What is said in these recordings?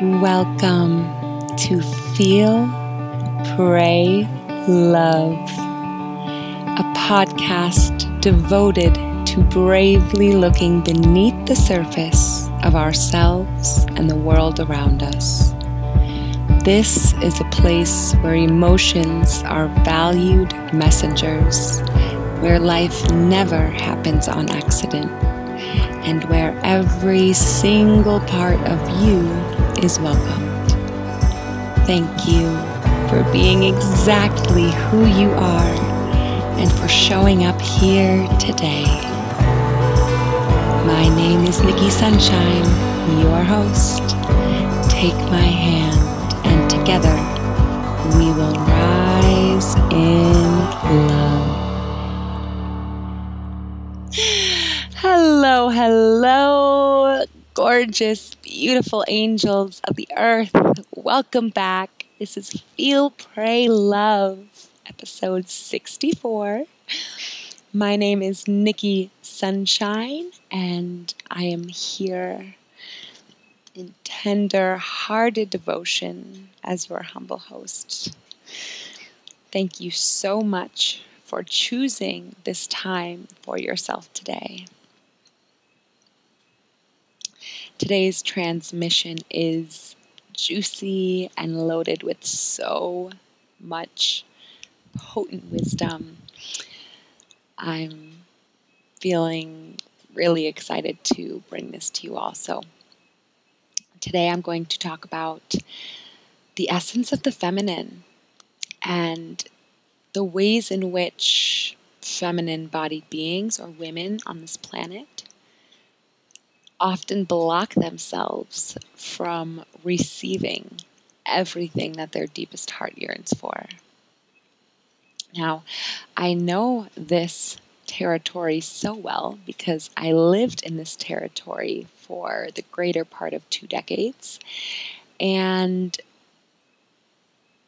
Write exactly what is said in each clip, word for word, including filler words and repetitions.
Welcome to Feel, Pray, Love, a podcast devoted to bravely looking beneath the surface of ourselves and the world around us. This is a place where emotions are valued messengers, where life never happens on accident, and where every single part of you is welcomed. Thank you for being exactly who you are and for showing up here today. My name is Nikki Sunshine, your host. Take my hand and together we will rise in love. Hello, hello, gorgeous, beautiful angels of the earth. Welcome back. This is Feel, Pray, Love, episode sixty-four. My name is Nikki Sunshine, and I am here in tender-hearted devotion as your humble host. Thank you so much for choosing this time for yourself today. Today's transmission is juicy and loaded with so much potent wisdom. I'm feeling really excited to bring this to you all. So today I'm going to talk about the essence of the feminine and the ways in which feminine-bodied beings or women on this planet often block themselves from receiving everything that their deepest heart yearns for. Now, I know this territory so well because I lived in this territory for the greater part of two decades, and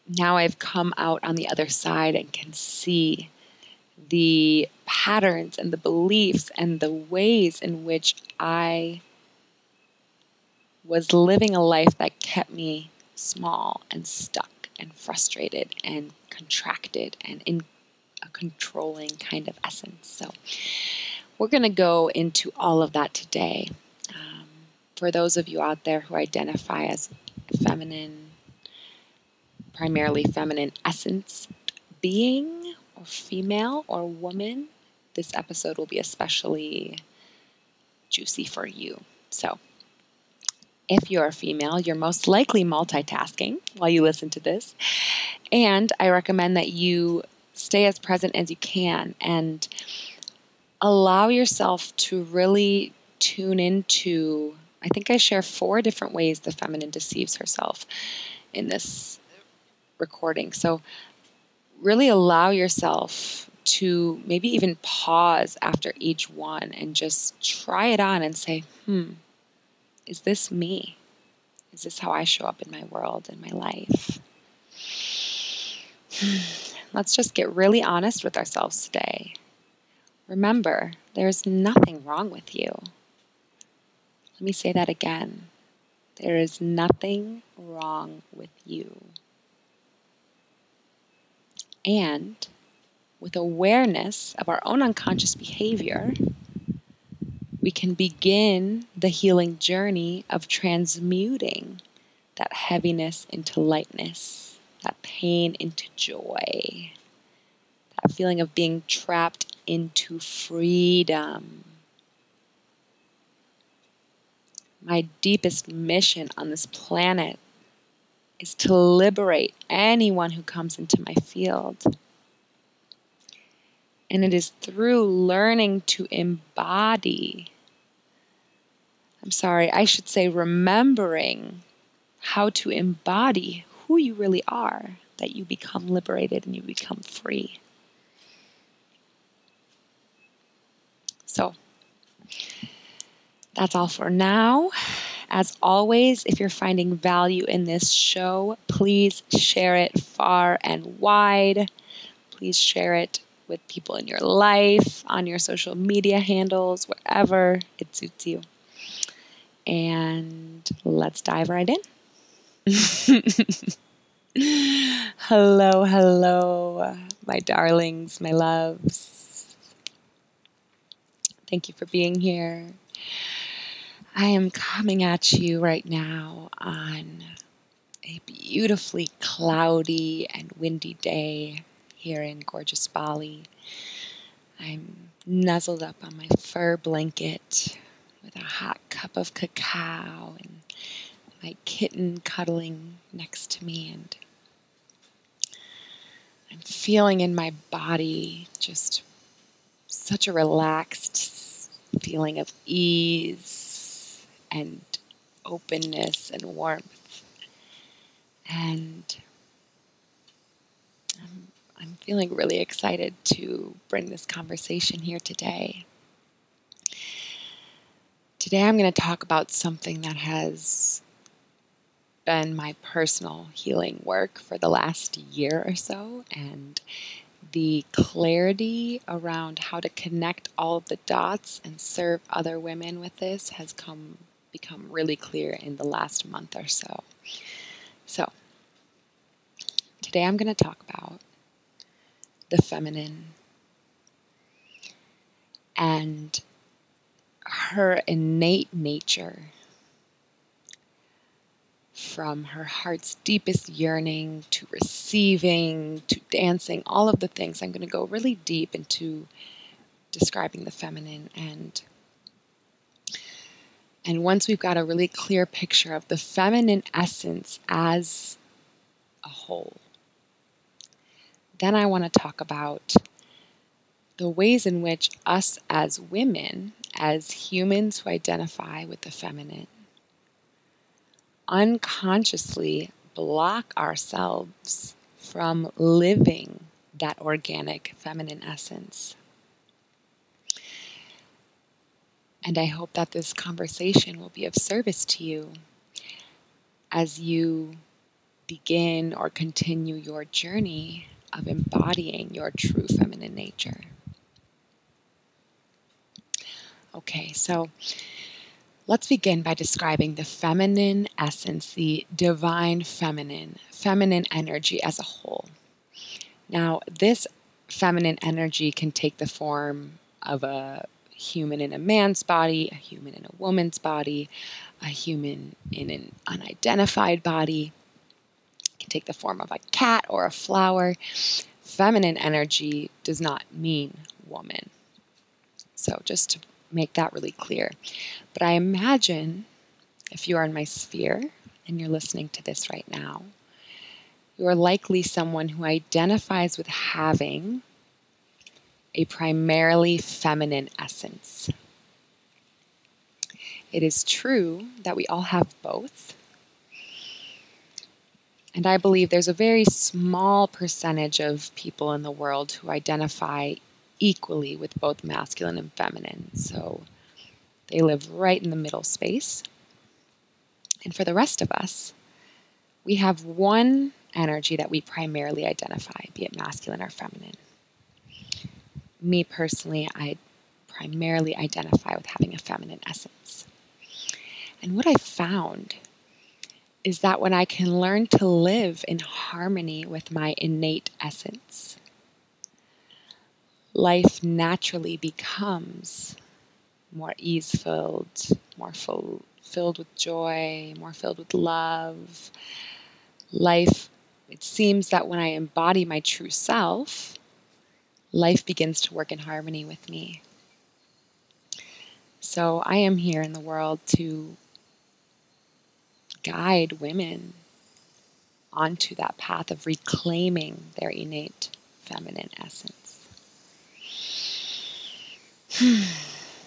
now I've come out on the other side and can see the patterns and the beliefs and the ways in which I was living a life that kept me small and stuck and frustrated and contracted and in a controlling kind of essence. So we're going to go into all of that today. Um, for those of you out there who identify as feminine, primarily feminine essence being, or female or woman, this episode will be especially juicy for you. So if you're a female, you're most likely multitasking while you listen to this. And I recommend that you stay as present as you can and allow yourself to really tune into, I think I share four different ways the feminine deceives herself in this recording. So really allow yourself to maybe even pause after each one and just try it on and say, hmm, is this me? Is this how I show up in my world, in my life? Let's just get really honest with ourselves today. Remember, there's nothing wrong with you. Let me say that again. There is nothing wrong with you. And with awareness of our own unconscious behavior, we can begin the healing journey of transmuting that heaviness into lightness, that pain into joy, that feeling of being trapped into freedom. My deepest mission on this planet is to liberate anyone who comes into my field. And it is through learning to embody, I'm sorry, I should say remembering how to embody who you really are, that you become liberated and you become free. So, that's all for now. As always, if you're finding value in this show, please share it far and wide. Please share it with people in your life, on your social media handles, wherever it suits you. And let's dive right in. Hello, hello, my darlings, my loves. Thank you for being here. I am coming at you right now on a beautifully cloudy and windy day here in gorgeous Bali. I'm nuzzled up on my fur blanket with a hot cup of cacao and my kitten cuddling next to me, and I'm feeling in my body just such a relaxed feeling of ease and openness and warmth, and I'm, I'm feeling really excited to bring this conversation here today. Today I'm going to talk about something that has been my personal healing work for the last year or so, and the clarity around how to connect all of the dots and serve other women with this has come become really clear in the last month or so. So today I'm going to talk about the feminine and her innate nature, from her heart's deepest yearning to receiving to dancing, all of the things. I'm going to go really deep into describing the feminine, and and once we've got a really clear picture of the feminine essence as a whole, then I want to talk about the ways in which us as women, as humans who identify with the feminine, unconsciously block ourselves from living that organic feminine essence. And I hope that this conversation will be of service to you as you begin or continue your journey of embodying your true feminine nature. Okay, so let's begin by describing the feminine essence, the divine feminine, feminine energy as a whole. Now, this feminine energy can take the form of a human in a man's body, a human in a woman's body, a human in an unidentified body. It can take the form of a cat or a flower. Feminine energy does not mean woman. So just to make that really clear. But I imagine if you are in my sphere and you're listening to this right now, you are likely someone who identifies with having a primarily feminine essence. It is true that we all have both. And I believe there's a very small percentage of people in the world who identify equally with both masculine and feminine. So they live right in the middle space. And for the rest of us, we have one energy that we primarily identify, be it masculine or feminine. Me personally, I primarily identify with having a feminine essence. And what I found is that when I can learn to live in harmony with my innate essence, life naturally becomes more ease-filled, more full, filled with joy, more filled with love. Life, it seems that when I embody my true self, life begins to work in harmony with me. So I am here in the world to guide women onto that path of reclaiming their innate feminine essence.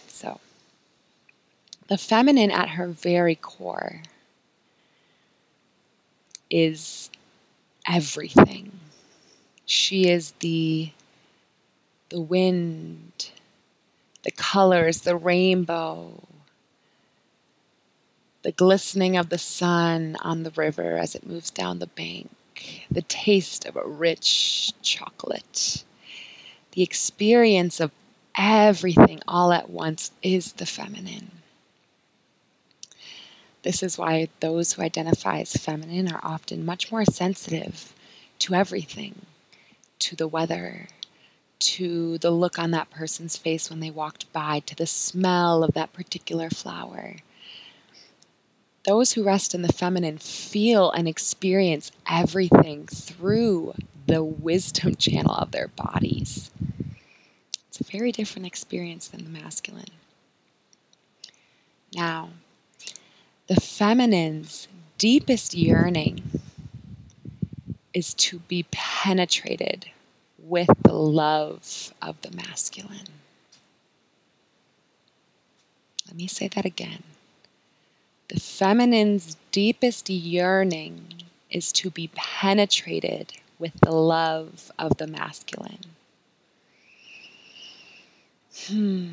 So, the feminine at her very core is everything. She is the the wind, the colors, the rainbow, the glistening of the sun on the river as it moves down the bank, the taste of a rich chocolate, the experience of everything all at once is the feminine. This is why those who identify as feminine are often much more sensitive to everything, to the weather, to the look on that person's face when they walked by, to the smell of that particular flower. Those who rest in the feminine feel and experience everything through the wisdom channel of their bodies. It's a very different experience than the masculine. Now, the feminine's deepest yearning is to be penetrated with the love of the masculine. Let me say that again. The feminine's deepest yearning is to be penetrated with the love of the masculine. Hmm.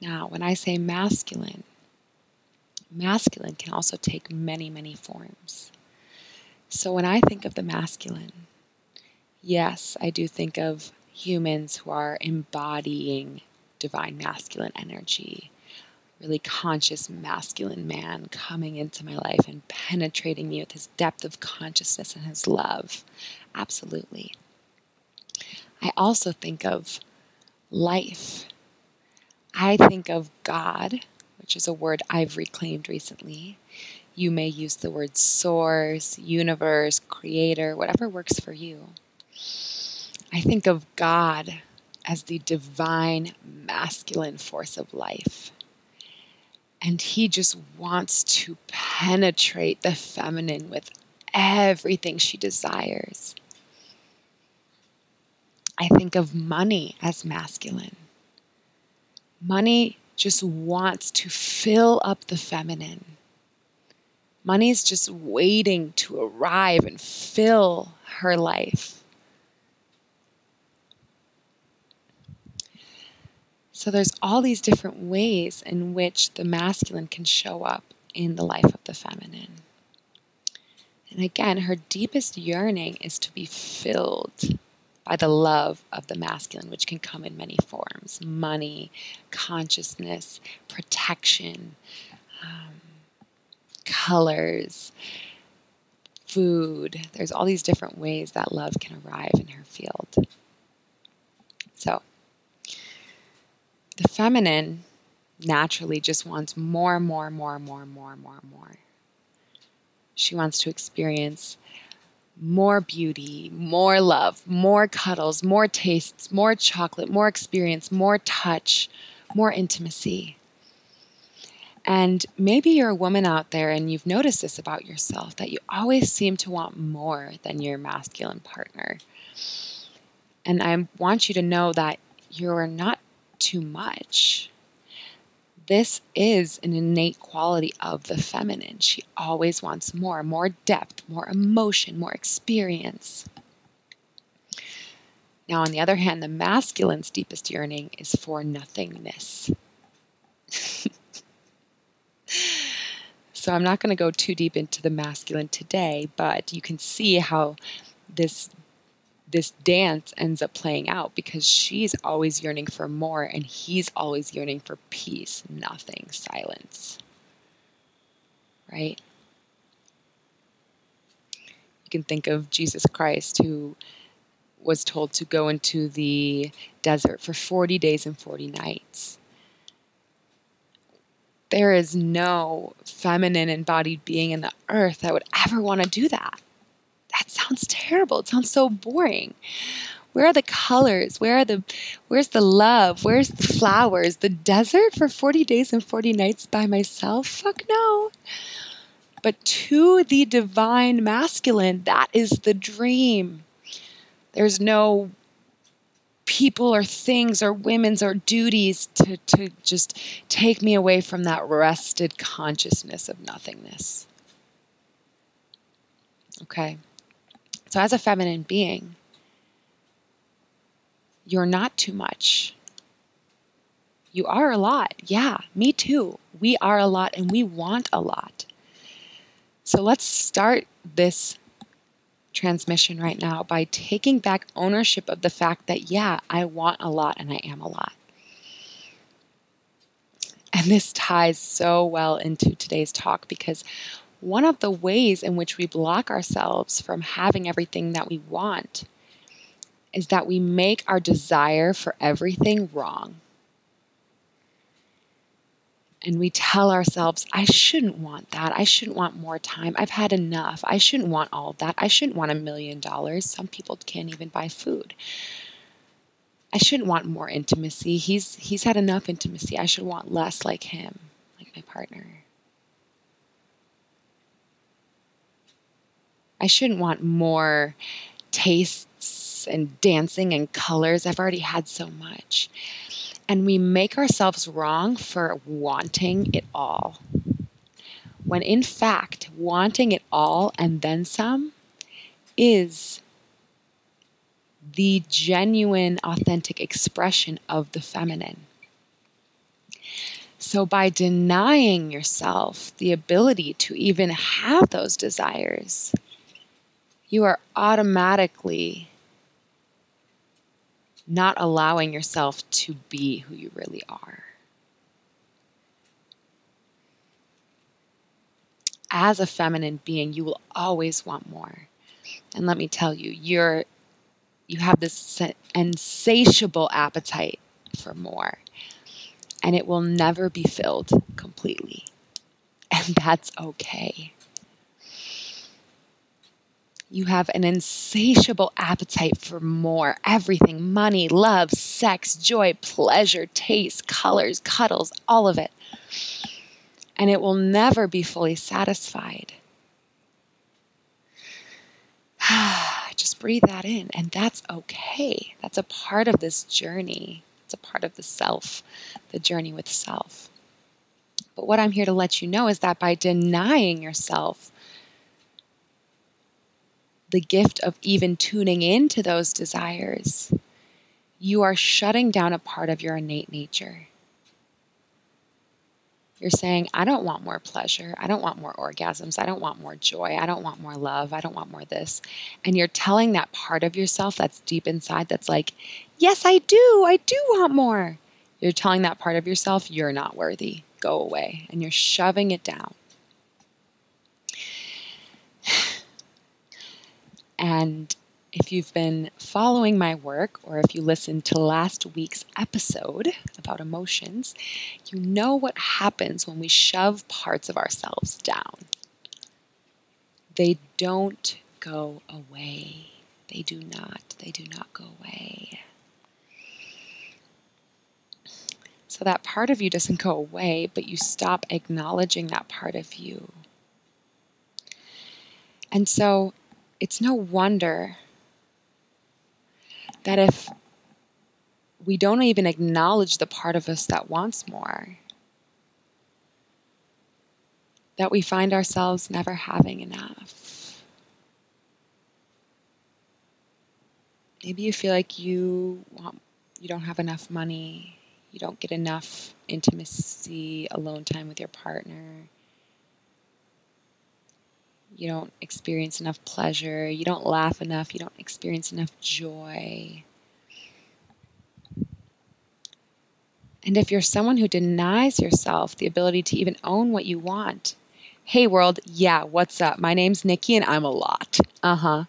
Now, when I say masculine, masculine can also take many, many forms. So when I think of the masculine, yes, I do think of humans who are embodying divine masculine energy, really conscious masculine man coming into my life and penetrating me with his depth of consciousness and his love. Absolutely. I also think of life. I think of God, which is a word I've reclaimed recently. You may use the word source, universe, creator, whatever works for you. I think of God as the divine masculine force of life. And he just wants to penetrate the feminine with everything she desires. I think of money as masculine. Money just wants to fill up the feminine. Money's just waiting to arrive and fill her life. So there's all these different ways in which the masculine can show up in the life of the feminine. And again, her deepest yearning is to be filled by the love of the masculine, which can come in many forms. Money, consciousness, protection, um, colors, food. There's all these different ways that love can arrive in her field. So, the feminine naturally just wants more, more, more, more, more, more, more. She wants to experience more beauty, more love, more cuddles, more tastes, more chocolate, more experience, more touch, more intimacy. And maybe you're a woman out there and you've noticed this about yourself, that you always seem to want more than your masculine partner. And I want you to know that you're not too much. This is an innate quality of the feminine. She always wants more, more depth, more emotion, more experience. Now, on the other hand, the masculine's deepest yearning is for nothingness. So I'm not going to go too deep into the masculine today, but you can see how this this dance ends up playing out, because she's always yearning for more and he's always yearning for peace, nothing, silence. Right? You can think of Jesus Christ, who was told to go into the desert for forty days and forty nights. There is no feminine embodied being in the earth that would ever want to do that. That sounds terrible. It sounds so boring. Where are the colors? Where are the, where's the love? Where's the flowers? The desert for forty days and forty nights by myself? Fuck no. But to the divine masculine, that is the dream. There's no people or things or women's or duties to, to just take me away from that rested consciousness of nothingness. Okay? So as a feminine being, you're not too much. You are a lot. Yeah, me too. We are a lot and we want a lot. So let's start this transmission right now by taking back ownership of the fact that, yeah, I want a lot and I am a lot. And this ties so well into today's talk, because one of the ways in which we block ourselves from having everything that we want is that we make our desire for everything wrong. And we tell ourselves, I shouldn't want that. I shouldn't want more time. I've had enough. I shouldn't want all of that. I shouldn't want a million dollars. Some people can't even buy food. I shouldn't want more intimacy. He's he's had enough intimacy. I should want less like him, like my partner. I shouldn't want more tastes and dancing and colors. I've already had so much. And we make ourselves wrong for wanting it all, when in fact, wanting it all and then some is the genuine, authentic expression of the feminine. So by denying yourself the ability to even have those desires, you are automatically not allowing yourself to be who you really are. As a feminine being, you will always want more. And let me tell you, you're you have this insatiable appetite for more, and it will never be filled completely. And that's okay. You have an insatiable appetite for more. Everything, money, love, sex, joy, pleasure, taste, colors, cuddles, all of it. And it will never be fully satisfied. Just breathe that in. And that's okay. That's a part of this journey. It's a part of the self, the journey with self. But what I'm here to let you know is that by denying yourself the gift of even tuning into those desires, you are shutting down a part of your innate nature. You're saying, I don't want more pleasure. I don't want more orgasms. I don't want more joy. I don't want more love. I don't want more this. And you're telling that part of yourself that's deep inside that's like, yes, I do. I do want more. You're telling that part of yourself, you're not worthy. Go away. And you're shoving it down. And if you've been following my work, or if you listened to last week's episode about emotions, you know what happens when we shove parts of ourselves down. They don't go away. They do not. They do not go away. So that part of you doesn't go away, but you stop acknowledging that part of you. And so it's no wonder that if we don't even acknowledge the part of us that wants more, that we find ourselves never having enough. Maybe you feel like you want, you don't have enough money, you don't get enough intimacy, alone time with your partner. You don't experience enough pleasure. You don't laugh enough. You don't experience enough joy. And if you're someone who denies yourself the ability to even own what you want, hey world, yeah, what's up? My name's Nikki and I'm a lot. Uh-huh.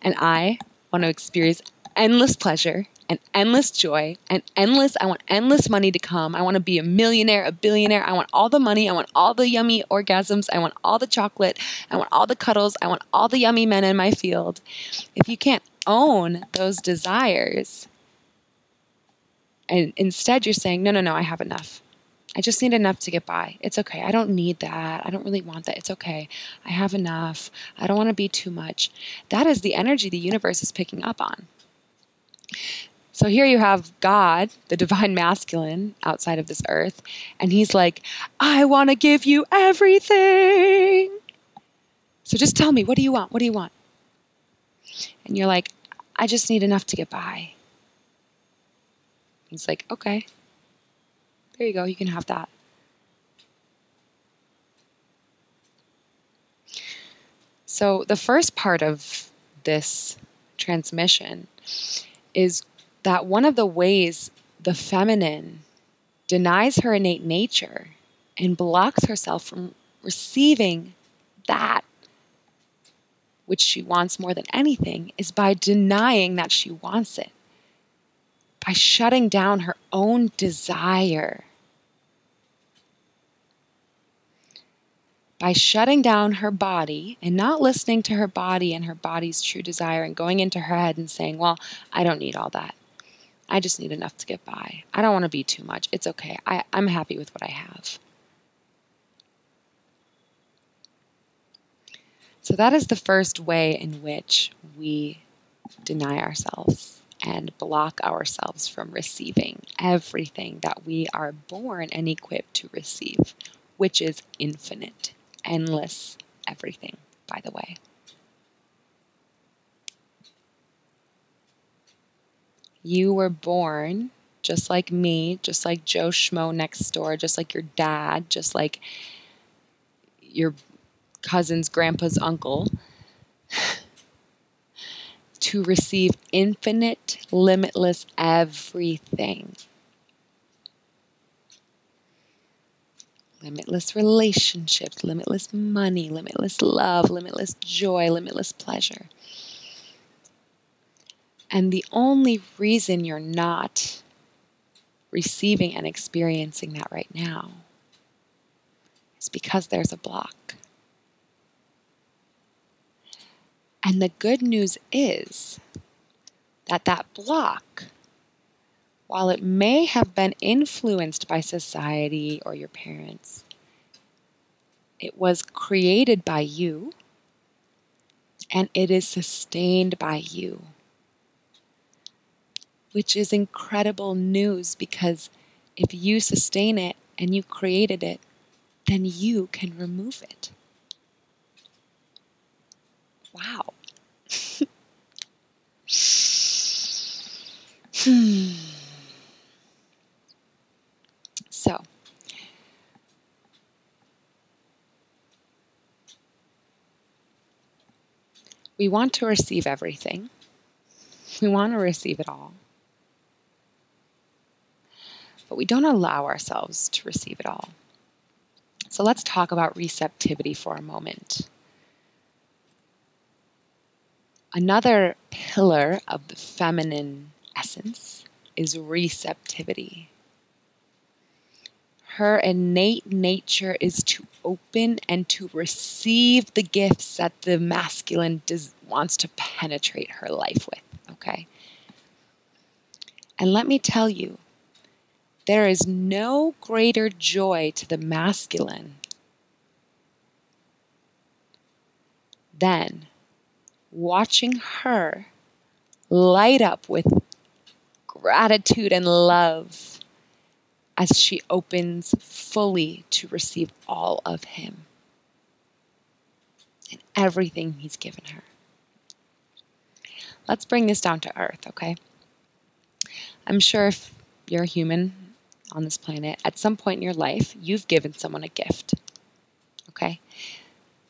And I want to experience endless pleasure and endless joy and endless, I want endless money to come. I want to be a millionaire, a billionaire. I want all the money. I want all the yummy orgasms. I want all the chocolate. I want all the cuddles. I want all the yummy men in my field. If you can't own those desires, and instead you're saying, no, no, no, I have enough. I just need enough to get by. It's okay. I don't need that. I don't really want that. It's okay. I have enough. I don't want to be too much. That is the energy the universe is picking up on. So here you have God, the divine masculine outside of this earth, and he's like, I want to give you everything. So just tell me, what do you want? What do you want? And you're like, I just need enough to get by. He's like, okay, there you go. You can have that. So the first part of this transmission is that one of the ways the feminine denies her innate nature and blocks herself from receiving that which she wants more than anything is by denying that she wants it, by shutting down her own desire, by shutting down her body and not listening to her body and her body's true desire and going into her head and saying, well, I don't need all that. I just need enough to get by. I don't want to be too much. It's okay. I, I'm happy with what I have. So that is the first way in which we deny ourselves and block ourselves from receiving everything that we are born and equipped to receive, which is infinite, endless, everything, by the way. You were born just like me, just like Joe Schmo next door, just like your dad, just like your cousin's grandpa's uncle, to receive infinite, limitless everything. Limitless relationships, limitless money, limitless love, limitless joy, limitless pleasure. And the only reason you're not receiving and experiencing that right now is because there's a block. And the good news is that that block, while it may have been influenced by society or your parents, it was created by you and it is sustained by you. Which is incredible news, because if you sustain it and you created it, then you can remove it. Wow. hmm. So, we want to receive everything. We want to receive it all. But we don't allow ourselves to receive it all. So let's talk about receptivity for a moment. Another pillar of the feminine essence is receptivity. Her innate nature is to open and to receive the gifts that the masculine does, wants to penetrate her life with, okay? And let me tell you, there is no greater joy to the masculine than watching her light up with gratitude and love as she opens fully to receive all of him and everything he's given her. Let's bring this down to earth, okay? I'm sure if you're a human on this planet, at some point in your life, you've given someone a gift, okay?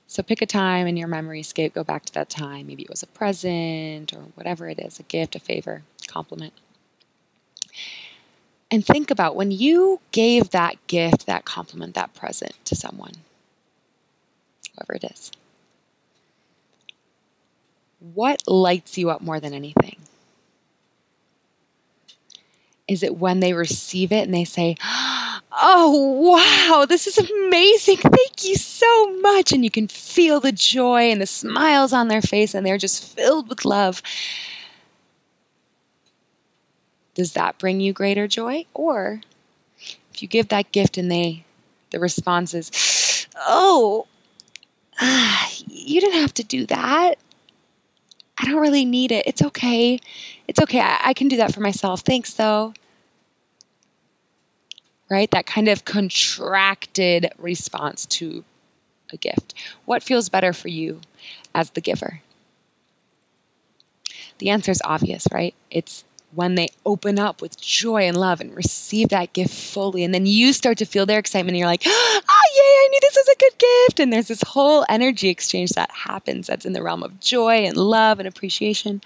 So pick a time in your memory scape, go back to that time. Maybe it was a present or whatever it is, a gift, a favor, a compliment. And think about when you gave that gift, that compliment, that present to someone, whoever it is, what lights you up more than anything? Is it when they receive it and they say, oh, wow, this is amazing. Thank you so much. And you can feel the joy and the smiles on their face and they're just filled with love. Does that bring you greater joy? Or if you give that gift and they, the response is, oh, uh, you didn't have to do that. I don't really need it. It's okay. It's okay. I, I can do that for myself. Thanks, though. Right? That kind of contracted response to a gift. What feels better for you as the giver? The answer is obvious, right? It's when they open up with joy and love and receive that gift fully. And then you start to feel their excitement and you're like, oh, yay, I knew this was a good gift. And there's this whole energy exchange that happens that's in the realm of joy and love and appreciation.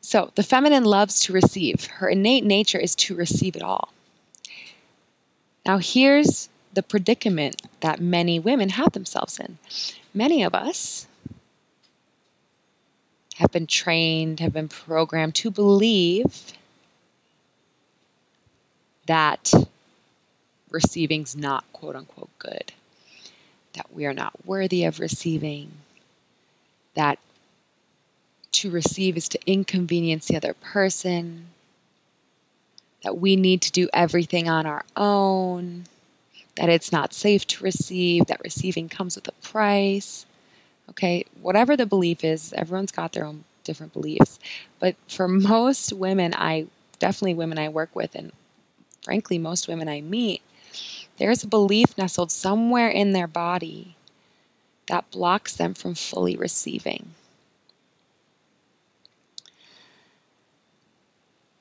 So the feminine loves to receive. Her innate nature is to receive it all. Now here's the predicament that many women have themselves in. Many of us have been trained, have been programmed to believe that receiving's not quote unquote good, that we are not worthy of receiving, that to receive is to inconvenience the other person, that we need to do everything on our own, that it's not safe to receive, that receiving comes with a price. Okay, whatever the belief is, everyone's got their own different beliefs. But for most women, I definitely women I work with, and frankly, most women I meet, there's a belief nestled somewhere in their body that blocks them from fully receiving.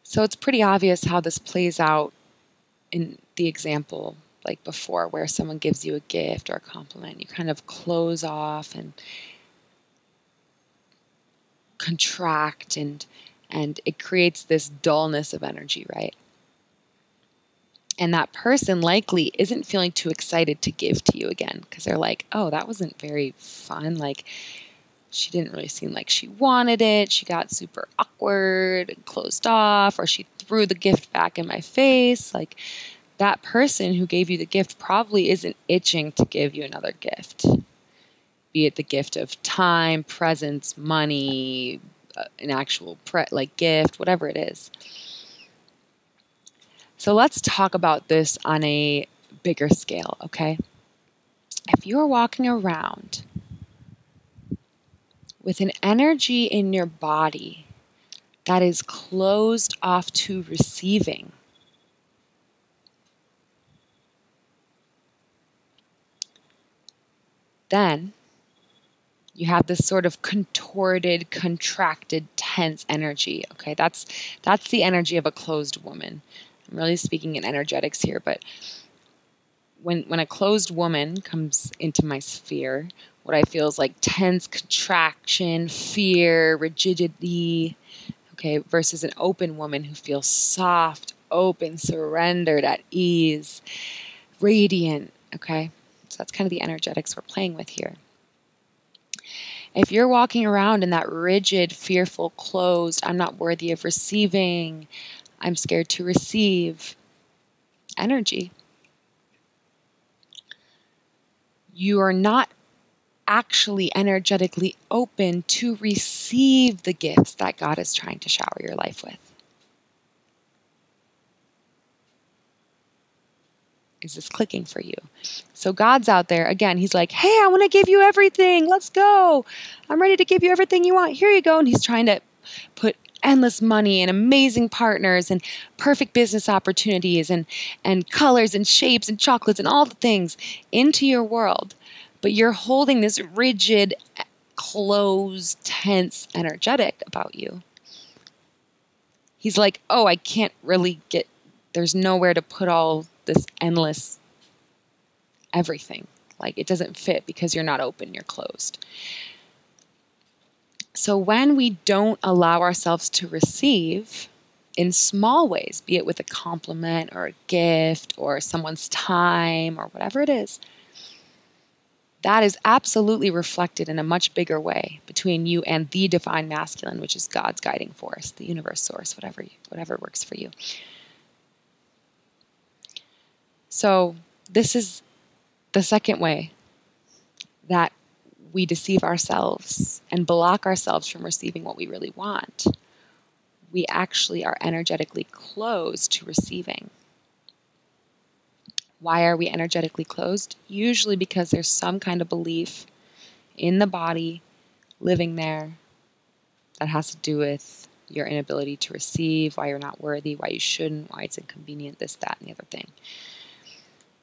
So it's pretty obvious how this plays out in the example like before, where someone gives you a gift or a compliment, you kind of close off and contract, and and it creates this dullness of energy, right? And that person likely isn't feeling too excited to give to you again, because they're like, oh, that wasn't very fun. Like, she didn't really seem like she wanted it. She got super awkward and closed off, or she threw the gift back in my face. Like, that person who gave you the gift probably isn't itching to give you another gift, be it the gift of time, presence, money, an actual pre- like gift, whatever it is. So let's talk about this on a bigger scale, okay? If you're walking around with an energy in your body that is closed off to receiving, then you have this sort of contorted, contracted, tense energy. Okay, that's that's the energy of a closed woman. I'm really speaking in energetics here, but when when a closed woman comes into my sphere, what I feel is like tense contraction, fear, rigidity, okay, versus an open woman who feels soft, open, surrendered, at ease, radiant, okay? So that's kind of the energetics we're playing with here. If you're walking around in that rigid, fearful, closed, I'm not worthy of receiving, I'm scared to receive energy, you are not actually energetically open to receive the gifts that God is trying to shower your life with. Is this clicking for you? So God's out there. Again, he's like, hey, I want to give you everything. Let's go. I'm ready to give you everything you want. Here you go. And he's trying to put endless money and amazing partners and perfect business opportunities and, and colors and shapes and chocolates and all the things into your world. But you're holding this rigid, closed, tense, energetic about you. He's like, oh, I can't really get, there's nowhere to put all this endless everything. Like, it doesn't fit because you're not open, you're closed. So when we don't allow ourselves to receive in small ways, be it with a compliment or a gift or someone's time or whatever it is, that is absolutely reflected in a much bigger way between you and the divine masculine, which is God's guiding force, the universe, source, whatever, whatever works for you. So this is the second way that we deceive ourselves and block ourselves from receiving what we really want. We actually are energetically closed to receiving. Why are we energetically closed? Usually because there's some kind of belief in the body living there that has to do with your inability to receive, why you're not worthy, why you shouldn't, why it's inconvenient, this, that, and the other thing.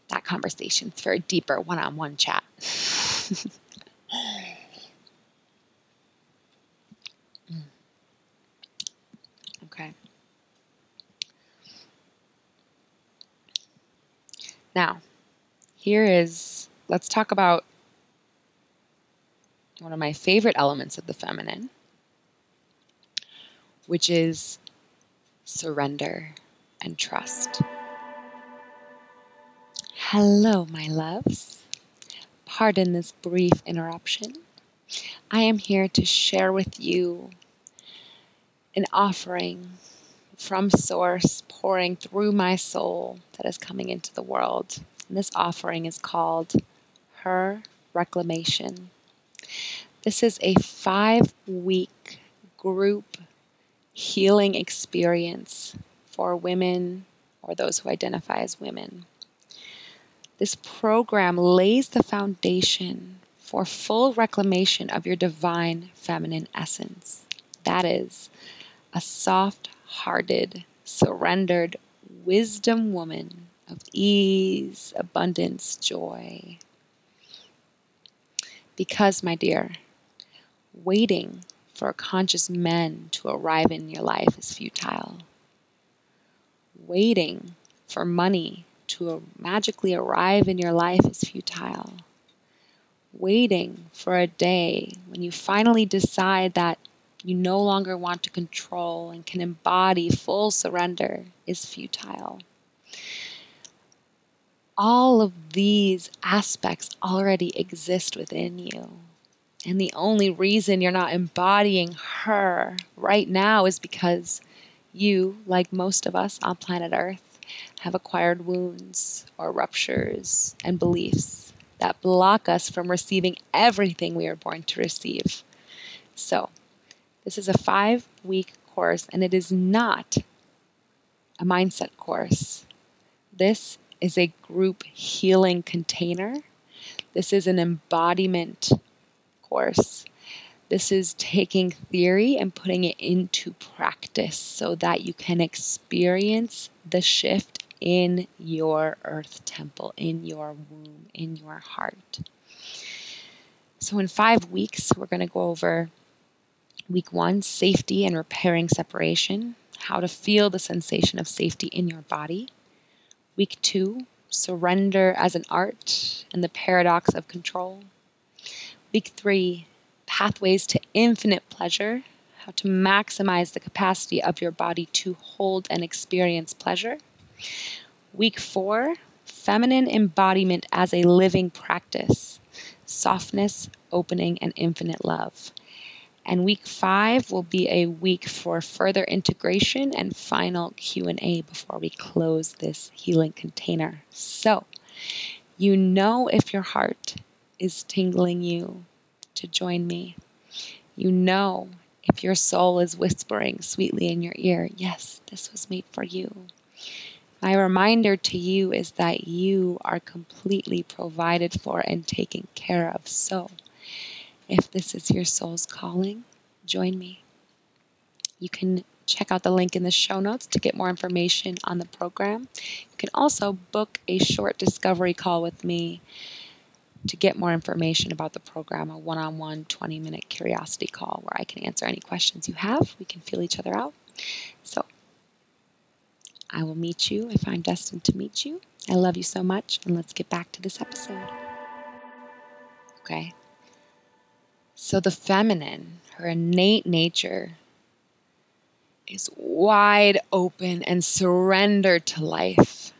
That conversation's for a deeper one-on-one chat. Okay. Now, here is, let's talk about one of my favorite elements of the feminine, which is surrender and trust. Hello, my loves. Pardon this brief interruption. I am here to share with you an offering from Source pouring through my soul that is coming into the world. And this offering is called Her Reclamation. This is a five-week group healing experience for women or those who identify as women. This program lays the foundation for full reclamation of your divine feminine essence. That is, a soft-hearted, surrendered wisdom woman of ease, abundance, joy. Because, my dear, waiting for conscious men to arrive in your life is futile. Waiting for money to magically arrive in your life is futile. Waiting for a day when you finally decide that you no longer want to control and can embody full surrender is futile. All of these aspects already exist within you. And the only reason you're not embodying her right now is because you, like most of us on planet Earth, have acquired wounds or ruptures and beliefs that block us from receiving everything we are born to receive. So, this is a five-week course, and it is not a mindset course. This is a group healing container. This is an embodiment course. This is taking theory and putting it into practice so that you can experience the shift in your earth temple, in your womb, in your heart. So in five weeks, we're going to go over week one, safety and repairing separation, how to feel the sensation of safety in your body. Week two, surrender as an art and the paradox of control. Week three, pathways to infinite pleasure, how to maximize the capacity of your body to hold and experience pleasure. Week four, feminine embodiment as a living practice, softness, opening, and infinite love. And week five will be a week for further integration and final Q and A before we close this healing container. So, you know if your heart is tingling you to join me. You know if your soul is whispering sweetly in your ear, yes, this was made for you. My reminder to you is that you are completely provided for and taken care of. So if this is your soul's calling, join me. You can check out the link in the show notes to get more information on the program. You can also book a short discovery call with me to get more information about the program, a one-on-one twenty-minute curiosity call where I can answer any questions you have. We can feel each other out. So I will meet you if I'm destined to meet you. I love you so much, and let's get back to this episode. Okay. So the feminine, her innate nature, is wide open and surrendered to life.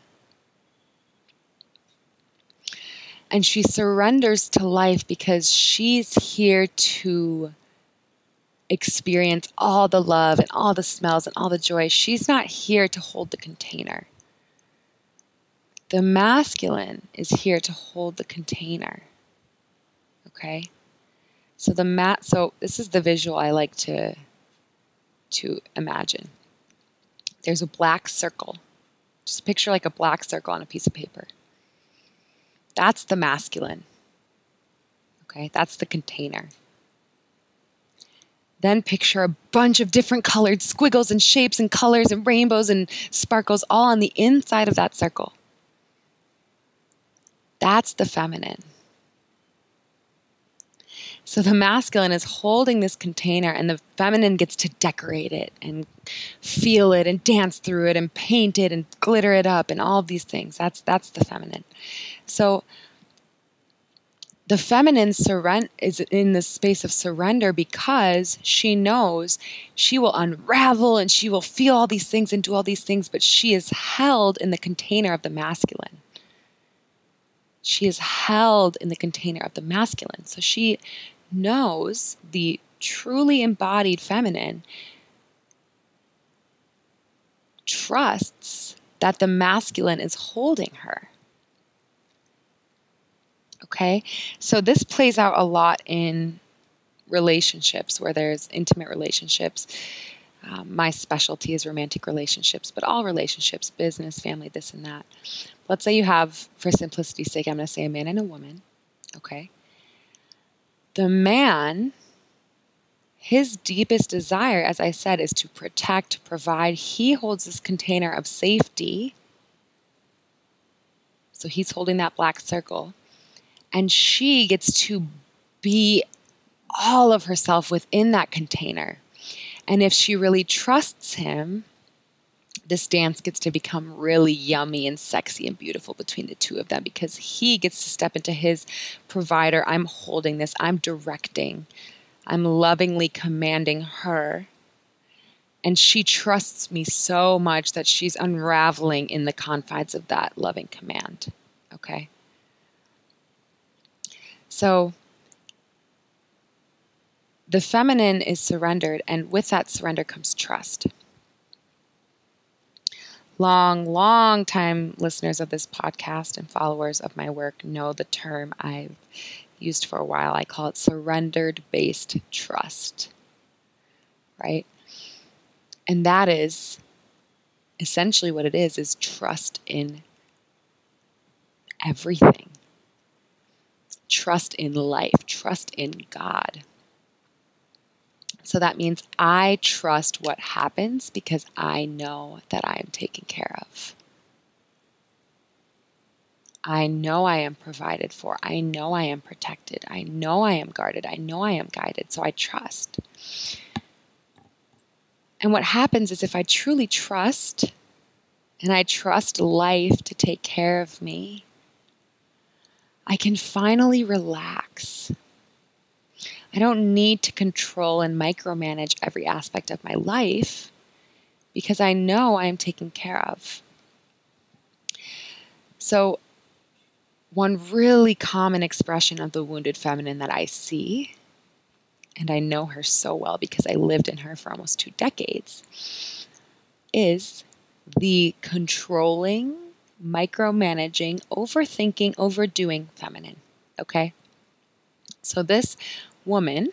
And she surrenders to life because she's here to experience all the love and all the smells and all the joy. She's not here to hold the container. The masculine is here to hold the container. Okay? So the mat so this is the visual I like to to imagine. There's a black circle. Just picture like a black circle on a piece of paper. That's the masculine, okay? That's the container. Then picture a bunch of different colored squiggles and shapes and colors and rainbows and sparkles all on the inside of that circle. That's the feminine. So the masculine is holding this container, and the feminine gets to decorate it and feel it and dance through it and paint it and glitter it up and all of these things. That's that's the feminine. So the feminine surren- is in this space of surrender because she knows she will unravel and she will feel all these things and do all these things, but she is held in the container of the masculine. She is held in the container of the masculine. So she knows the truly embodied feminine trusts that the masculine is holding her. Okay? So this plays out a lot in relationships, where there's intimate relationships. Um, my specialty is romantic relationships, but all relationships, business, family, this and that. Let's say you have, for simplicity's sake, I'm going to say a man and a woman, okay? The man, his deepest desire, as I said, is to protect, provide. He holds this container of safety. So he's holding that black circle. And she gets to be all of herself within that container. And if she really trusts him, this dance gets to become really yummy and sexy and beautiful between the two of them, because he gets to step into his provider. I'm holding this. I'm directing. I'm lovingly commanding her. And she trusts me so much that she's unraveling in the confines of that loving command. Okay? So the feminine is surrendered, and with that surrender comes trust. Long, long time listeners of this podcast and followers of my work know the term I've used for a while. I call it surrendered-based trust, right? And that is essentially what it is, is trust in everything. Trust in life, trust in God. So that means I trust what happens because I know that I am taken care of. I know I am provided for. I know I am protected. I know I am guarded. I know I am guided. So I trust. And what happens is, if I truly trust, and I trust life to take care of me, I can finally relax. I don't need to control and micromanage every aspect of my life, because I know I am taken care of. So one really common expression of the wounded feminine that I see, and I know her so well because I lived in her for almost two decades, is the controlling, micromanaging, overthinking, overdoing feminine. Okay? So this woman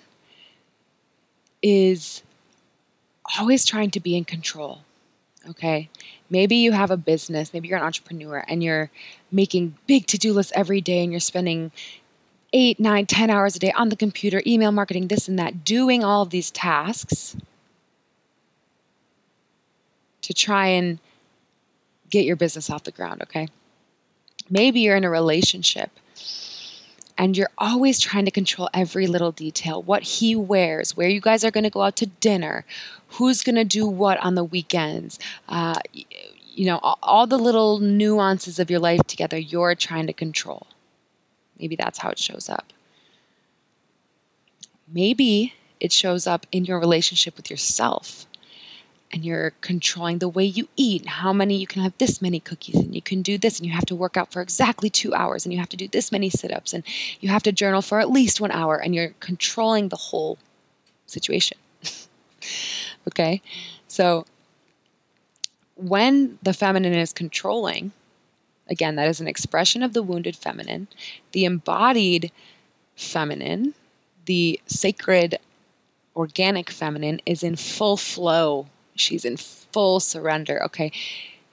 is always trying to be in control, okay? Maybe you have a business, maybe you're an entrepreneur, and you're making big to-do lists every day, and you're spending eight, nine, ten hours a day on the computer, email marketing, this and that, doing all of these tasks to try and get your business off the ground, okay? Maybe you're in a relationship, and you're always trying to control every little detail, what he wears, where you guys are going to go out to dinner, who's going to do what on the weekends, uh, you know, all, all the little nuances of your life together, you're trying to control. Maybe that's how it shows up. Maybe it shows up in your relationship with yourself, and you're controlling the way you eat, how many, you can have this many cookies, and you can do this, and you have to work out for exactly two hours, and you have to do this many sit-ups, and you have to journal for at least one hour, and you're controlling the whole situation. Okay? So when the feminine is controlling, again, that is an expression of the wounded feminine. The embodied feminine, the sacred organic feminine, is in full flow. She's in full surrender, okay?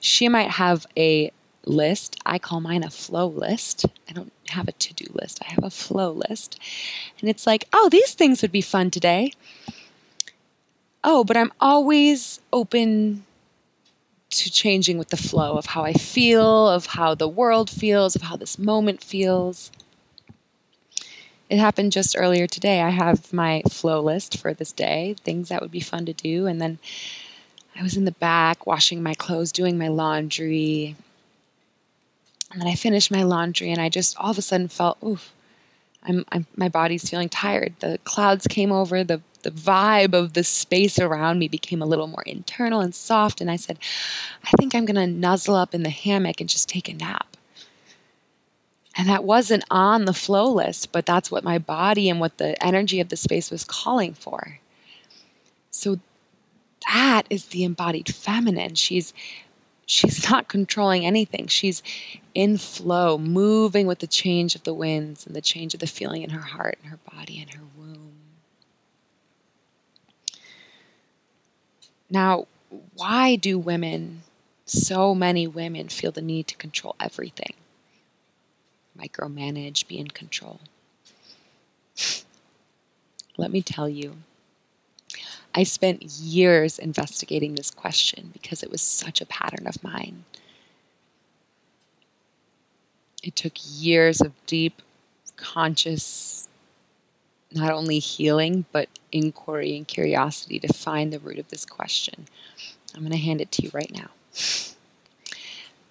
She might have a list. I call mine a flow list. I don't have a to-do list. I have a flow list. And it's like, oh, these things would be fun today. Oh, but I'm always open to changing with the flow of how I feel, of how the world feels, of how this moment feels. It happened just earlier today. I have my flow list for this day, things that would be fun to do. And then I was in the back washing my clothes, doing my laundry. And then I finished my laundry, and I just all of a sudden felt, oof, I'm, I'm, my body's feeling tired. The clouds came over. The, the vibe of the space around me became a little more internal and soft. And I said, I think I'm going to nuzzle up in the hammock and just take a nap. And that wasn't on the flow list, but that's what my body and what the energy of the space was calling for. So that is the embodied feminine. She's she's not controlling anything. She's in flow, moving with the change of the winds and the change of the feeling in her heart and her body and her womb. Now, why do women, so many women, feel the need to control everything? Micromanage, be in control. Let me tell you, I spent years investigating this question because it was such a pattern of mine. It took years of deep, conscious, not only healing, but inquiry and curiosity to find the root of this question. I'm going to hand it to you right now.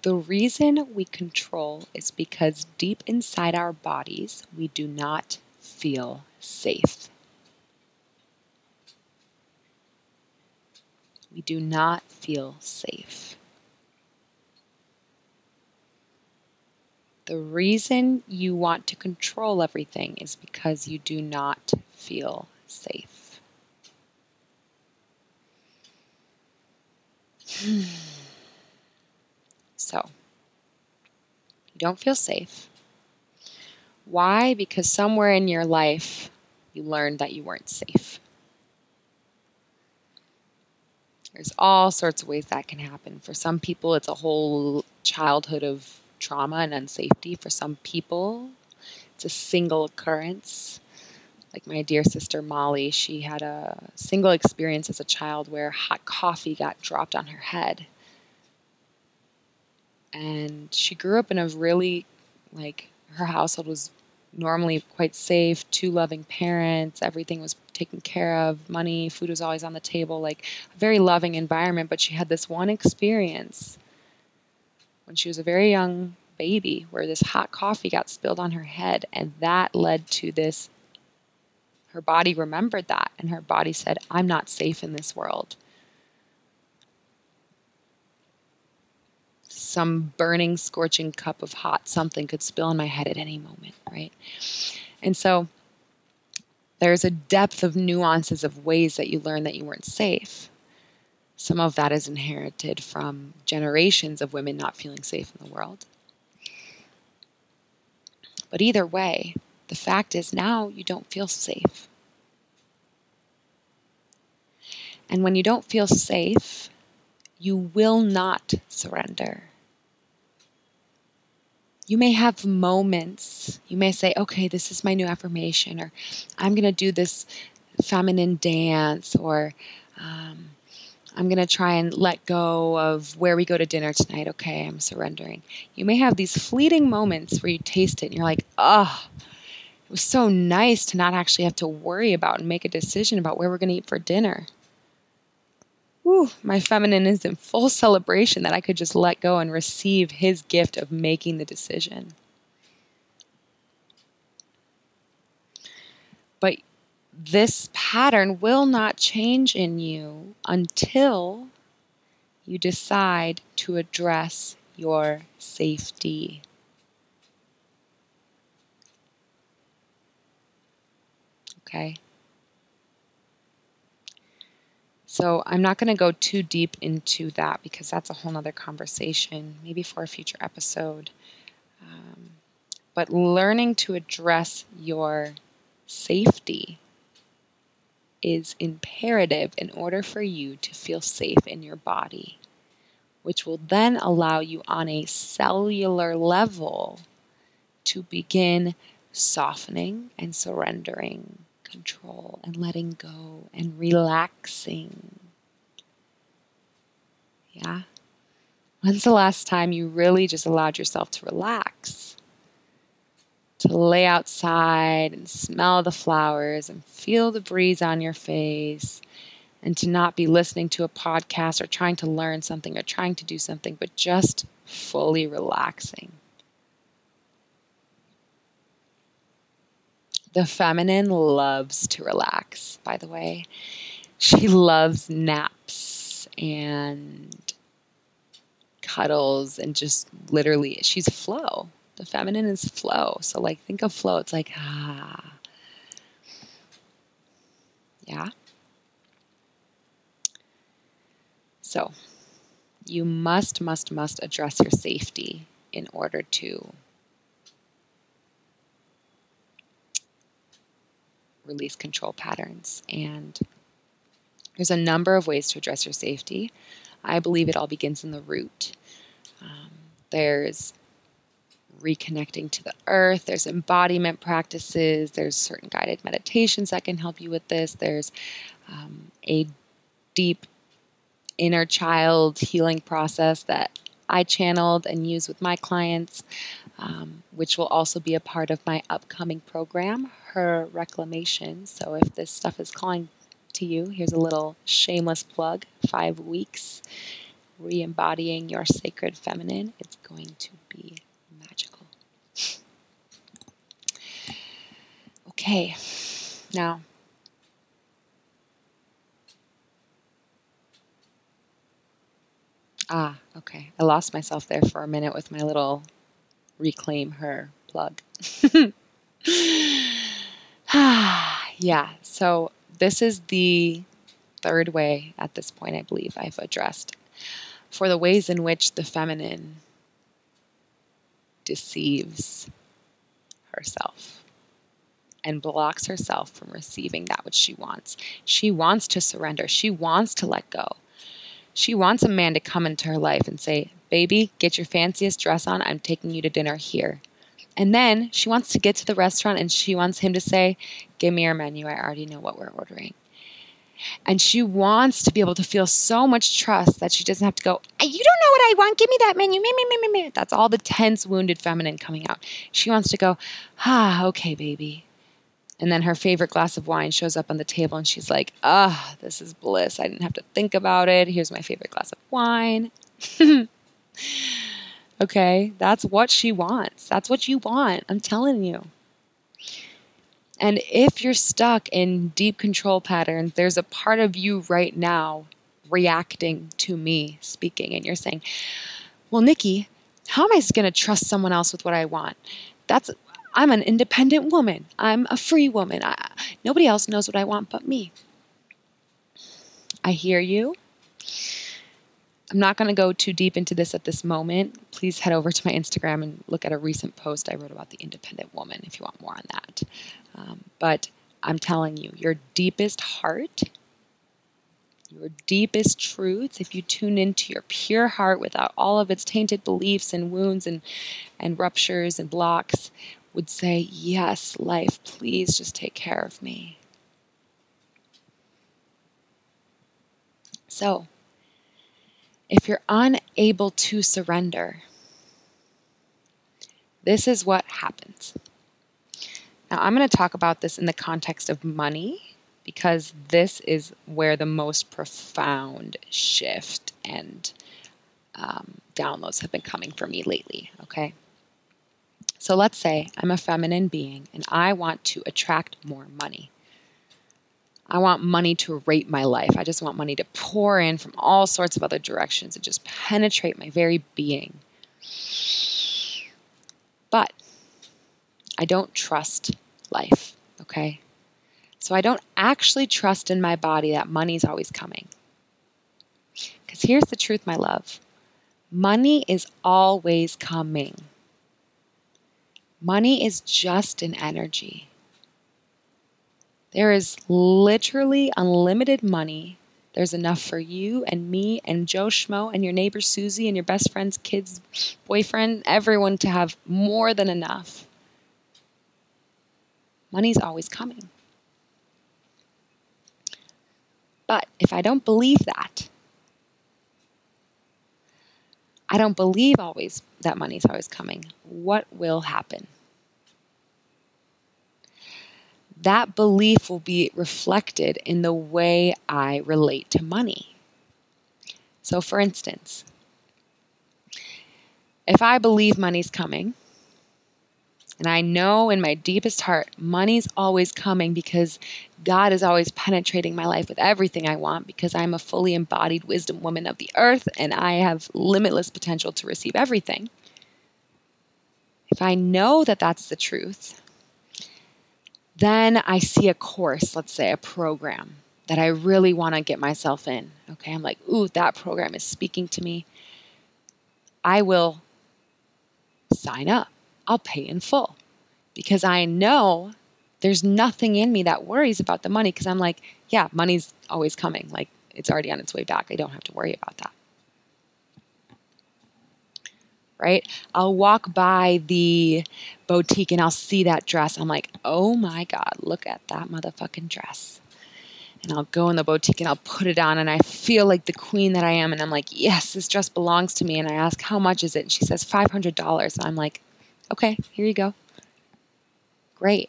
The reason we control is because deep inside our bodies, we do not feel safe. We do not feel safe. The reason you want to control everything is because you do not feel safe. So, you don't feel safe. Why? Because somewhere in your life, you learned that you weren't safe. There's all sorts of ways that can happen. For some people, it's a whole childhood of trauma and unsafety. For some people, it's a single occurrence. Like my dear sister Molly, she had a single experience as a child where hot coffee got dropped on her head. And she grew up in a really, like, her household was normally quite safe, two loving parents, everything was taken care of, money, food was always on the table, like a very loving environment. But she had this one experience when she was a very young baby where this hot coffee got spilled on her head. And that led to this, her body remembered that. And her body said, I'm not safe in this world. Some burning, scorching cup of hot something could spill in my head at any moment, right? And so there's a depth of nuances of ways that you learn that you weren't safe. Some of that is inherited from generations of women not feeling safe in the world. But either way, the fact is now you don't feel safe. And when you don't feel safe, you will not surrender. You may have moments. You may say, okay, this is my new affirmation, or I'm going to do this feminine dance, or um, I'm going to try and let go of where we go to dinner tonight. Okay, I'm surrendering. You may have these fleeting moments where you taste it and you're like, oh, it was so nice to not actually have to worry about and make a decision about where we're going to eat for dinner. Whew, my feminine is in full celebration that I could just let go and receive his gift of making the decision. But this pattern will not change in you until you decide to address your safety. Okay? So I'm not going to go too deep into that because that's a whole other conversation, maybe for a future episode. Um, but learning to address your safety is imperative in order for you to feel safe in your body, which will then allow you on a cellular level to begin softening and surrendering control and letting go and relaxing. Yeah? When's the last time you really just allowed yourself to relax? To lay outside and smell the flowers and feel the breeze on your face and to not be listening to a podcast or trying to learn something or trying to do something, but just fully relaxing. The feminine loves to relax, by the way. She loves naps and cuddles and just literally, she's flow. The feminine is flow. So like, think of flow. It's like, ah. Yeah. So you must, must, must address your safety in order to release control patterns. And there's a number of ways to address your safety. I believe it all begins in the root. Um, there's reconnecting to the earth. There's embodiment practices. There's certain guided meditations that can help you with this. There's um, a deep inner child healing process that I channeled and use with my clients, um, which will also be a part of my upcoming program, Her Reclamation. So if this stuff is calling to you, here's a little shameless plug, five weeks, re-embodying your sacred feminine. It's going to be magical. Okay, now, Ah, okay. I lost myself there for a minute with my little reclaim her plug. Yeah, so this is the third way at this point, I believe, I've addressed for the ways in which the feminine deceives herself and blocks herself from receiving that which she wants. She wants to surrender. She wants to let go. She wants a man to come into her life and say, baby, get your fanciest dress on. I'm taking you to dinner here. And then she wants to get to the restaurant and she wants him to say, give me your menu. I already know what we're ordering. And she wants to be able to feel so much trust that she doesn't have to go, you don't know what I want. Give me that menu. Me, me, me, me, me. That's all the tense, wounded feminine coming out. She wants to go, ah, okay, baby. And then her favorite glass of wine shows up on the table and she's like, ah, oh, this is bliss. I didn't have to think about it. Here's my favorite glass of wine. Okay, that's what she wants. That's what you want. I'm telling you. And if you're stuck in deep control patterns, there's a part of you right now reacting to me speaking. And you're saying, well, Nikki, how am I going to trust someone else with what I want? That's I'm an independent woman. I'm a free woman. I, nobody else knows what I want but me. I hear you. I'm not going to go too deep into this at this moment. Please head over to my Instagram and look at a recent post I wrote about the independent woman if you want more on that. Um, but I'm telling you, your deepest heart, your deepest truths, if you tune into your pure heart without all of its tainted beliefs and wounds and, and ruptures and blocks, would say, yes, life, please just take care of me. So, if you're unable to surrender, this is what happens. Now, I'm going to talk about this in the context of money because this is where the most profound shift and um, downloads have been coming for me lately, okay? So let's say I'm a feminine being and I want to attract more money. I want money to rape my life. I just want money to pour in from all sorts of other directions and just penetrate my very being. But I don't trust life, okay? So I don't actually trust in my body that money's always coming. Because here's the truth, my love. Money is always coming. Money is just an energy. There is literally unlimited money. There's enough for you and me and Joe Schmo and your neighbor Susie and your best friend's kid's boyfriend, everyone to have more than enough. Money's always coming. But if I don't believe that, I don't believe always that money's always coming. What will happen? That belief will be reflected in the way I relate to money. So for instance, if I believe money's coming, and I know in my deepest heart, money's always coming because God is always penetrating my life with everything I want because I'm a fully embodied wisdom woman of the earth and I have limitless potential to receive everything. if I know that that's the truth, then I see a course, let's say a program that I really want to get myself in. Okay, I'm like, ooh, that program is speaking to me. I will sign up. I'll pay in full because I know there's nothing in me that worries about the money because I'm like, yeah, money's always coming. Like it's already on its way back. I don't have to worry about that. Right? I'll walk by the boutique and I'll see that dress. I'm like, oh my God, look at that motherfucking dress. And I'll go in the boutique and I'll put it on and I feel like the queen that I am. And I'm like, yes, this dress belongs to me. And I ask, how much is it? And she says, five hundred dollars. And I'm like, okay, here you go. Great.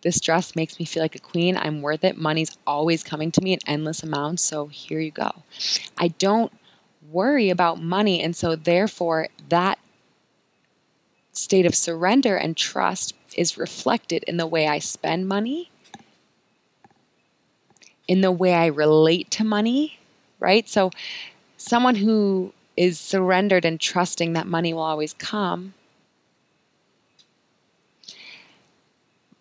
This dress makes me feel like a queen. I'm worth it. Money's always coming to me in endless amounts. So here you go. I don't worry about money, and so therefore that state of surrender and trust is reflected in the way I spend money, in the way I relate to money, right? So someone who is surrendered and trusting that money will always come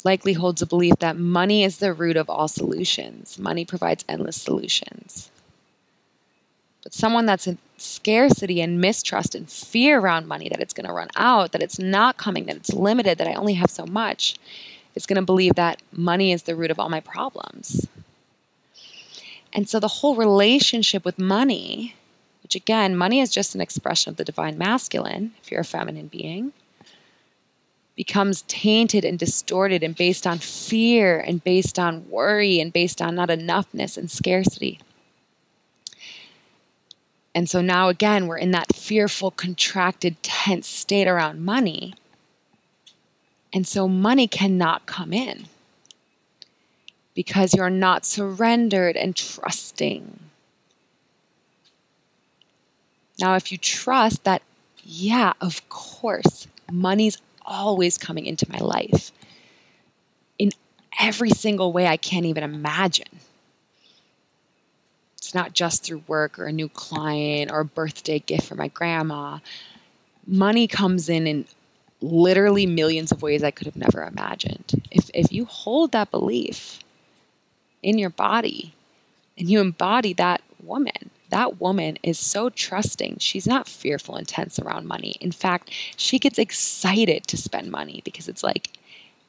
likely holds a belief that money is the root of all solutions. Money provides endless solutions. But someone that's in scarcity and mistrust and fear around money, that it's going to run out, that it's not coming, that it's limited, that I only have so much, is going to believe that money is the root of all my problems. And so the whole relationship with money, which again, money is just an expression of the divine masculine, if you're a feminine being, becomes tainted and distorted and based on fear and based on worry and based on not enoughness and scarcity. And so now again, we're in that fearful, contracted, tense state around money. And so money cannot come in because you're not surrendered and trusting. Now, if you trust that, yeah, of course, money's always coming into my life in every single way I can't even imagine. It's not just through work or a new client or a birthday gift for my grandma. Money comes in in literally millions of ways I could have never imagined. If if you hold that belief in your body and you embody that woman, that woman is so trusting. She's not fearful and tense around money. In fact, she gets excited to spend money because it's like,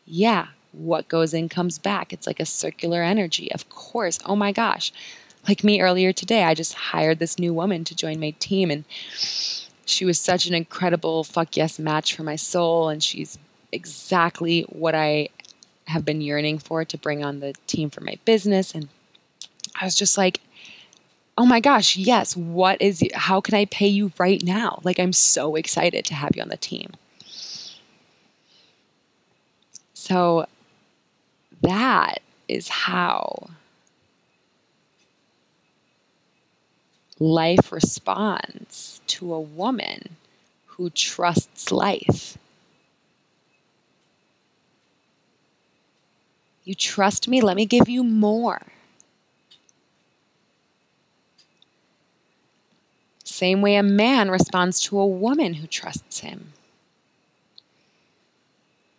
yeah, what goes in comes back. It's like a circular energy. Of course. Oh my gosh. Like me earlier today, I just hired this new woman to join my team, and she was such an incredible fuck yes match for my soul, and she's exactly what I have been yearning for to bring on the team for my business. And I was just like, oh my gosh, yes, what is, how can I pay you right now? Like, I'm so excited to have you on the team. So that is how life responds to a woman who trusts life. You trust me, let me give you more. Same way a man responds to a woman who trusts him.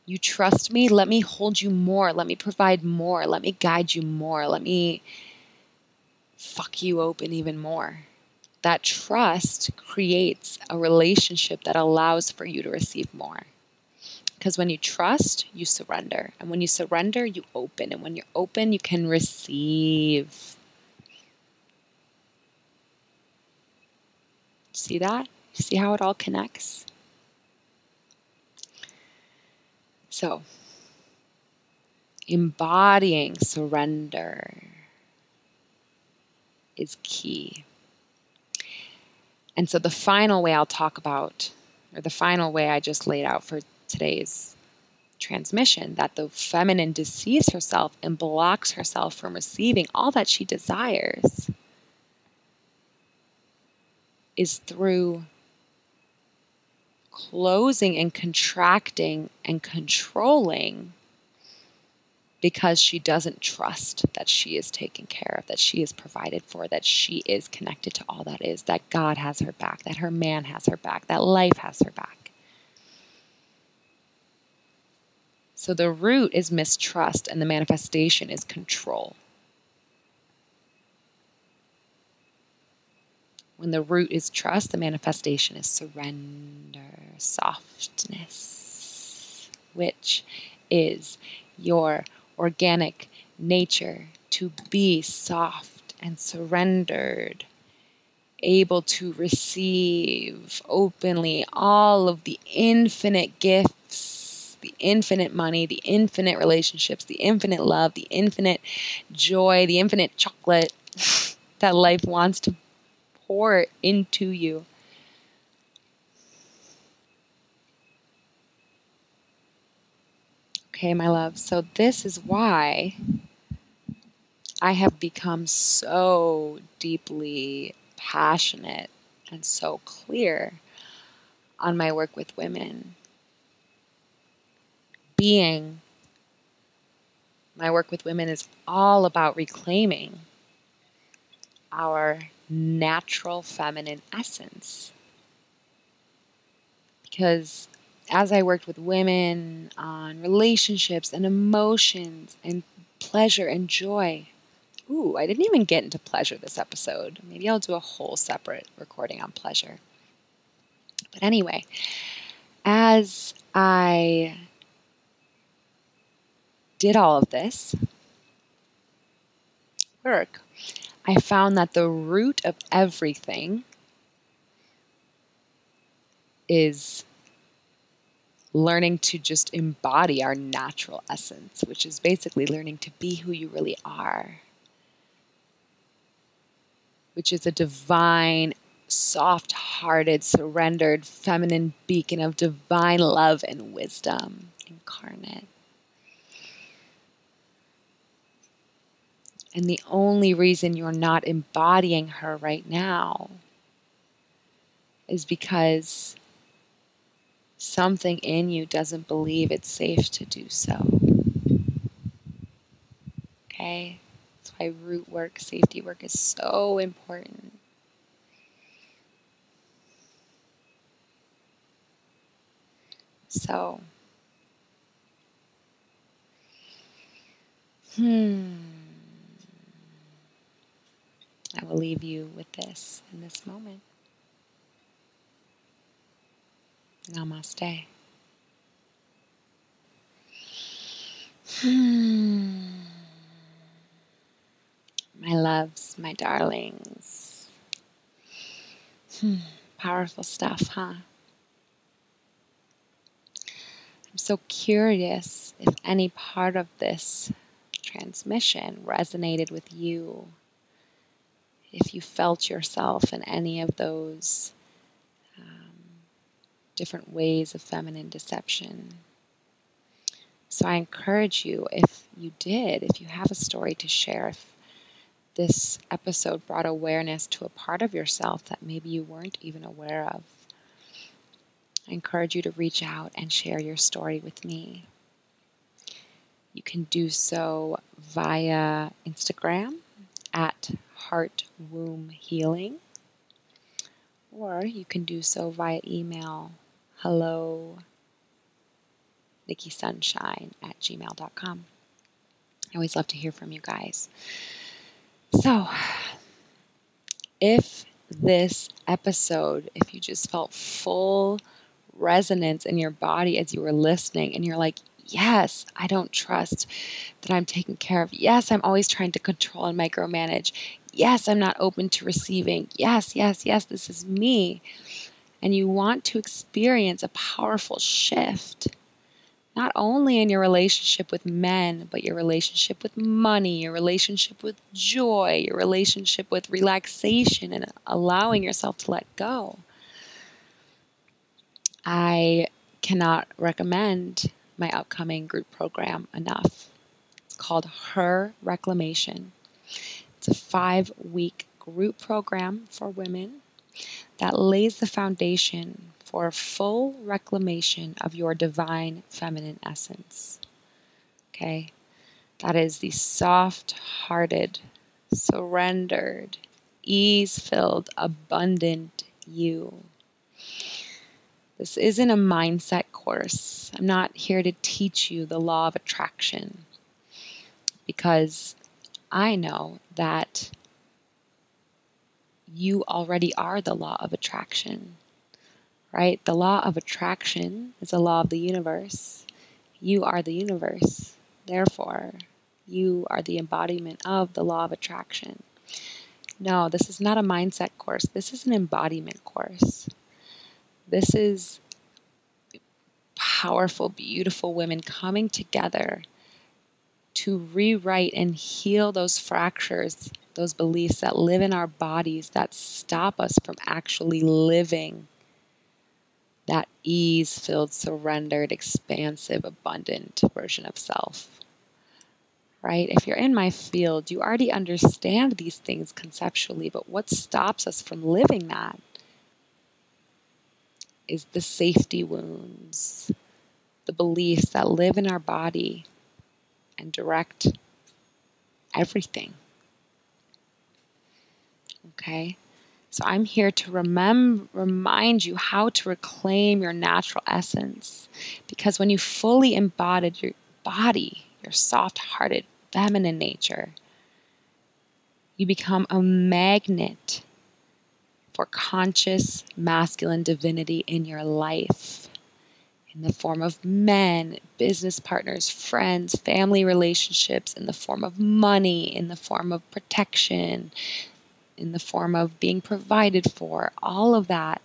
You trust me, let me hold you more, let me provide more, let me guide you more, let me fuck you open even more. That trust creates a relationship that allows for you to receive more. Because when you trust, you surrender. And when you surrender, you open. And when you're open, you can receive. See that? See how it all connects? So, embodying surrender is key. And so the final way I'll talk about, or the final way I just laid out for today's transmission, that the feminine deceives herself and blocks herself from receiving all that she desires, is through closing and contracting and controlling because she doesn't trust that she is taken care of, that she is provided for, that she is connected to all that is, that God has her back, that her man has her back, that life has her back. So the root is mistrust and the manifestation is control. When the root is trust, the manifestation is surrender, softness, which is your organic nature to be soft and surrendered, able to receive openly all of the infinite gifts, the infinite money, the infinite relationships, the infinite love, the infinite joy, the infinite chocolate that life wants to pour into you. Okay, my love. So this is why I have become so deeply passionate and so clear on my work with women. Being, my work with women is all about reclaiming our natural feminine essence. Because as I worked with women on relationships and emotions and pleasure and joy, ooh, I didn't even get into pleasure this episode. Maybe I'll do a whole separate recording on pleasure. But anyway, as I did all of this work, I found that the root of everything is learning to just embody our natural essence, which is basically learning to be who you really are, which is a divine, soft-hearted, surrendered, feminine beacon of divine love and wisdom incarnate. And the only reason you're not embodying her right now is because something in you doesn't believe it's safe to do so. Okay? That's why root work, safety work is so important. So. Hmm. I will leave you with this in this moment. Namaste. Hmm. My loves, my darlings. Hmm. Powerful stuff, huh? I'm so curious if any part of this transmission resonated with you. If you felt yourself in any of those um, different ways of feminine deception. So I encourage you, if you did, if you have a story to share, if this episode brought awareness to a part of yourself that maybe you weren't even aware of, I encourage you to reach out and share your story with me. You can do so via Instagram at HeartWombHealing, or you can do so via email, hello, Nikki Sunshine at gmail dot com. I always love to hear from you guys. So, if this episode, if you just felt full resonance in your body as you were listening, and you're like, yes, I don't trust that I'm taken care of. Yes, I'm always trying to control and micromanage. Yes, I'm not open to receiving. Yes, yes, yes, this is me. And you want to experience a powerful shift, not only in your relationship with men, but your relationship with money, your relationship with joy, your relationship with relaxation and allowing yourself to let go. I cannot recommend my upcoming group program enough. It's called Her Reclamation. It's a five-week group program for women that lays the foundation for full reclamation of your divine feminine essence. Okay? That is the soft-hearted, surrendered, ease-filled, abundant you. This isn't a mindset course. I'm not here to teach you the law of attraction, because I know that you already are the law of attraction, right? The law of attraction is a law of the universe. You are the universe. Therefore, you are the embodiment of the law of attraction. No, this is not a mindset course. This is an embodiment course. This is powerful, beautiful women coming together to rewrite and heal those fractures, those beliefs that live in our bodies that stop us from actually living that ease-filled, surrendered, expansive, abundant version of self. Right? If you're in my field, you already understand these things conceptually, but what stops us from living that is the safety wounds, the beliefs that live in our body and direct everything. Okay? So I'm here to remember, remind you how to reclaim your natural essence. Because when you fully embodied your body, your soft-hearted, feminine nature, you become a magnet for conscious masculine divinity in your life, in the form of men, business partners, friends, family relationships, in the form of money, in the form of protection, in the form of being provided for. All of that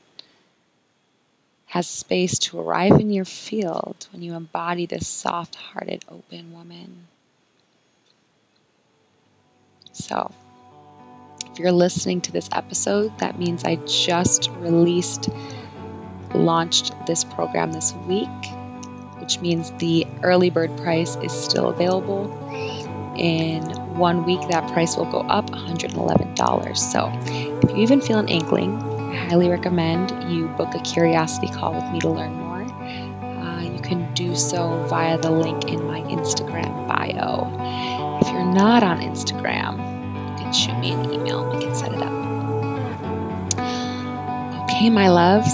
has space to arrive in your field when you embody this soft-hearted, open woman. So, if you're listening to this episode, that means I just released, launched this program this week, which means the early bird price is still available. In one week, that price will go up one hundred eleven dollars. So if you even feel an inkling, I highly recommend you book a curiosity call with me to learn more. Uh, you can do so via the link in my Instagram bio. If you're not on Instagram, you can shoot me an email and we can set it up. Okay, my loves.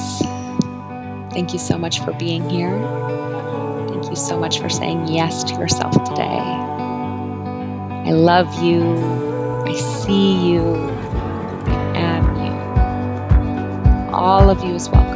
Thank you so much for being here. Thank you so much for saying yes to yourself today. I love you. I see you. I am you. All of you is welcome.